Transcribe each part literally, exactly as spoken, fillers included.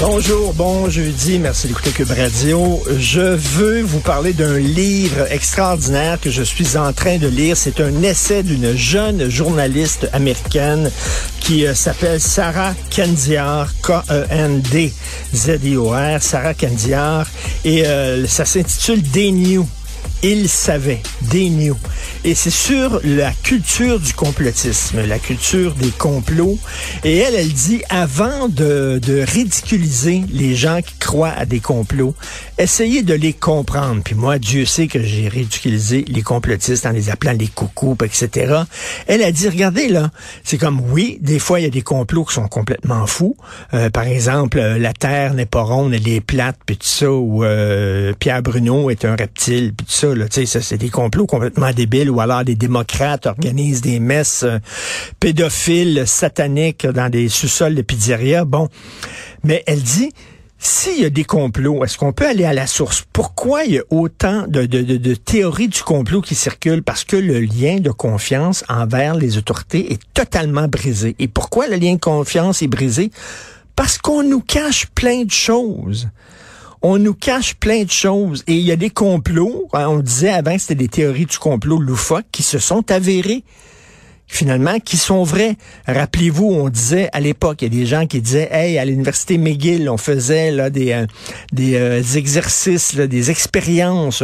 Bonjour, bon jeudi, merci d'écouter Cube Radio. Je veux vous parler d'un livre extraordinaire que je suis en train de lire. C'est un essai d'une jeune journaliste américaine qui euh, s'appelle Sarah Kendzior, K E N D Z I O R, Sarah Kendzior, et euh, ça s'intitule « They Knew ». Il savait, des news. Et c'est sur la culture du complotisme, la culture des complots. Et elle, elle dit, avant de, de ridiculiser les gens qui croient à des complots, essayez de les comprendre. Puis moi, Dieu sait que j'ai ridiculisé les complotistes en les appelant les coucous, et cetera. Elle a dit, regardez là, c'est comme, oui, des fois, il y a des complots qui sont complètement fous. Euh, par exemple, euh, la Terre n'est pas ronde, elle est plate, puis tout ça, ou euh, Pierre Bruneau est un reptile, puis tout ça. Là, ça, c'est des complots complètement débiles, ou alors des démocrates organisent des messes euh, pédophiles, sataniques dans des sous-sols de pizzeria. Bon, mais elle dit, s'il y a des complots, est-ce qu'on peut aller à la source? Pourquoi il y a autant de, de, de, de théories du complot qui circulent? Parce que le lien de confiance envers les autorités est totalement brisé. Et pourquoi le lien de confiance est brisé? Parce qu'on nous cache plein de choses. On nous cache plein de choses. Et il y a des complots, hein, on disait avant que c'était des théories du complot loufoques qui se sont avérées, finalement, qui sont vraies. Rappelez-vous, on disait à l'époque, il y a des gens qui disaient, hey, à l'université McGill, on faisait là des, euh, des euh, exercices, là, des expériences.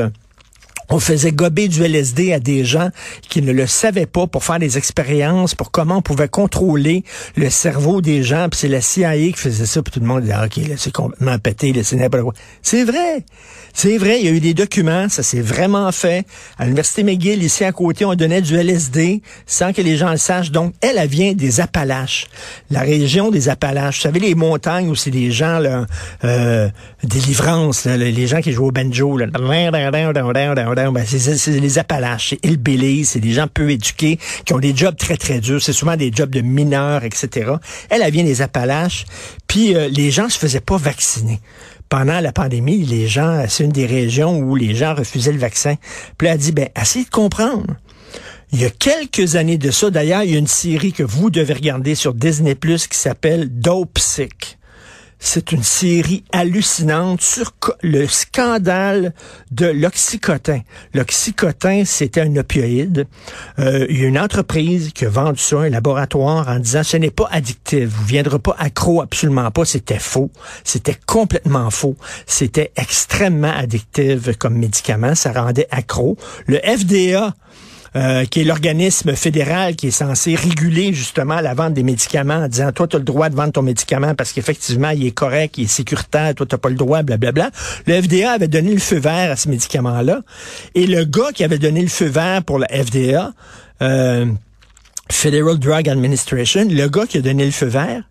On faisait gober du L S D à des gens qui ne le savaient pas pour faire des expériences, pour comment on pouvait contrôler le cerveau des gens. Puis c'est la C I A qui faisait ça, puis tout le monde disait, ah, OK, là, c'est complètement pété, là, c'est n'importe quoi. C'est vrai, c'est vrai, il y a eu des documents, ça s'est vraiment fait. À l'université McGill, ici à côté, on donnait du L S D sans que les gens le sachent. Donc, elle, elle vient des Appalaches, la région des Appalaches. Vous savez, les montagnes où c'est des gens, là, euh, des livrances, là, les gens qui jouent au banjo, là, Ben, c'est, c'est les Appalaches, c'est Hillbilly, c'est des gens peu éduqués qui ont des jobs très, très durs. C'est souvent des jobs de mineurs, et cetera. Elle, elle vient des Appalaches, puis euh, les gens se faisaient pas vacciner. Pendant la pandémie, les gens, c'est une des régions où les gens refusaient le vaccin. Puis elle a dit, ben, essayez de comprendre. Il y a quelques années de ça, d'ailleurs, il y a une série que vous devez regarder sur Disney plus, qui s'appelle « Dope Sick ». C'est une série hallucinante sur le scandale de l'oxycontin. L'oxycontin, c'était un opioïde. Euh, il y a une entreprise qui a vendu ça, un laboratoire, en disant « ce n'est pas addictif, vous ne viendrez pas accro, absolument pas ». C'était faux, c'était complètement faux. C'était extrêmement addictif comme médicament, ça rendait accro. Le F D A... Euh, qui est l'organisme fédéral qui est censé réguler justement la vente des médicaments en disant, toi, tu as le droit de vendre ton médicament parce qu'effectivement, il est correct, il est sécuritaire, toi, tu n'as pas le droit, blablabla. Le F D A avait donné le feu vert à ce médicament-là. Et le gars qui avait donné le feu vert pour la F D A, euh, Federal Drug Administration, le gars qui a donné le feu vert,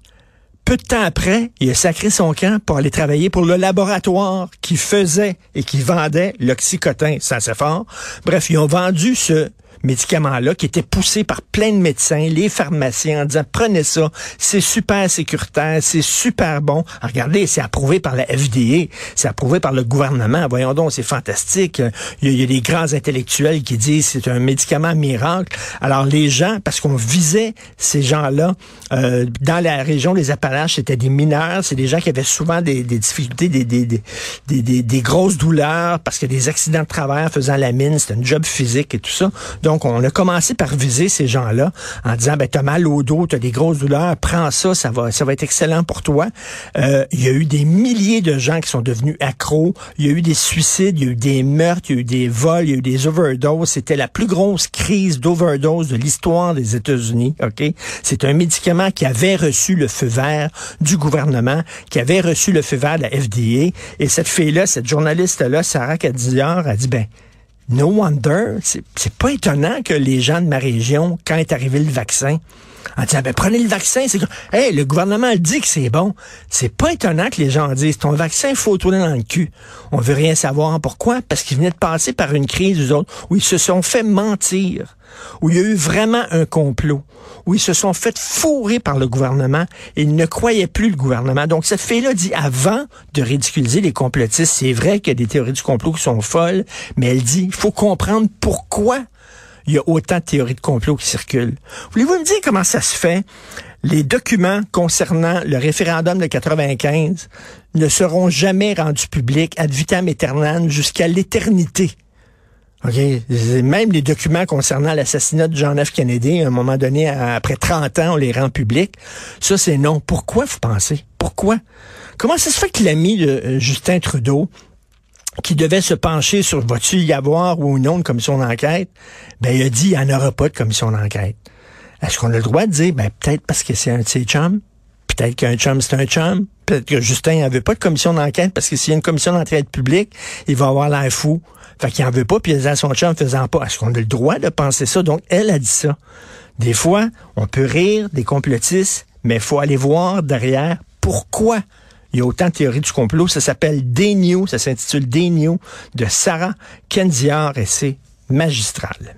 peu de temps après, il a sacré son camp pour aller travailler pour le laboratoire qui faisait et qui vendait l'oxycontin. C'est assez fort. Bref, ils ont vendu ce médicament-là qui était poussé par plein de médecins, les pharmaciens en disant « prenez ça, c'est super sécuritaire, c'est super bon ». Regardez, c'est approuvé par la F D A, c'est approuvé par le gouvernement. Voyons donc, c'est fantastique. Il y a, il y a des grands intellectuels qui disent « c'est un médicament miracle ». Alors les gens, parce qu'on visait ces gens-là, euh, dans la région des Appalaches, c'était des mineurs, c'est des gens qui avaient souvent des, des difficultés, des, des, des, des, des, des grosses douleurs parce que des accidents de travail faisant la mine, c'était un job physique et tout ça. Donc, Donc, on a commencé par viser ces gens-là en disant, ben, t'as mal au dos, t'as des grosses douleurs, prends ça, ça va, ça va être excellent pour toi. Euh, il y a eu des milliers de gens qui sont devenus accros. Il y a eu des suicides, il y a eu des meurtres, il y a eu des vols, il y a eu des overdoses. C'était la plus grosse crise d'overdose de l'histoire des États-Unis, OK? C'est un médicament qui avait reçu le feu vert du gouvernement, qui avait reçu le feu vert de la F D A. Et cette fille-là, cette journaliste-là, Sarah Kendzior, a dit, ben, no wonder, c'est, c'est pas étonnant que les gens de ma région, quand est arrivé le vaccin, en disant, ben, prenez le vaccin, c'est, hey, le gouvernement dit que c'est bon. C'est pas étonnant que les gens disent, ton vaccin, faut tourner dans le cul. On veut rien savoir. Pourquoi? Parce qu'ils venaient de passer par une crise, eux autres, où ils se sont fait mentir. où il y a eu vraiment un complot, où ils se sont fait fourrer par le gouvernement et ils ne croyaient plus le gouvernement. Donc, cette fille-là dit, avant de ridiculiser les complotistes, c'est vrai qu'il y a des théories du complot qui sont folles, mais elle dit, il faut comprendre pourquoi il y a autant de théories de complot qui circulent. Voulez-vous me dire comment ça se fait? Les documents concernant le référendum de quatre-vingt-quinze ne seront jamais rendus publics ad vitam aeternam jusqu'à l'éternité. OK, même les documents concernant l'assassinat de John F. Kennedy, à un moment donné, après trente ans, on les rend publics. Ça, c'est non. Pourquoi, vous pensez? Pourquoi? Comment ça se fait que l'ami de Justin Trudeau, qui devait se pencher sur va-t-il y avoir ou non de commission d'enquête, ben, il a dit, il n'y en aura pas de commission d'enquête. Est-ce qu'on a le droit de dire, ben, peut-être parce que c'est un de ses chums? Peut-être qu'un chum, c'est un chum? Peut-être que Justin n'en veut pas de commission d'enquête parce que s'il y a une commission d'enquête publique, il va avoir l'air fou. Fait qu'il n'en veut pas, puis il a son chum faisant pas. Est-ce qu'on a le droit de penser ça? Donc, elle a dit ça. Des fois, on peut rire des complotistes, mais il faut aller voir derrière pourquoi il y a autant de théories du complot. Ça s'appelle Des News, ça s'intitule Des News de Sarah Kendzior et c'est magistral.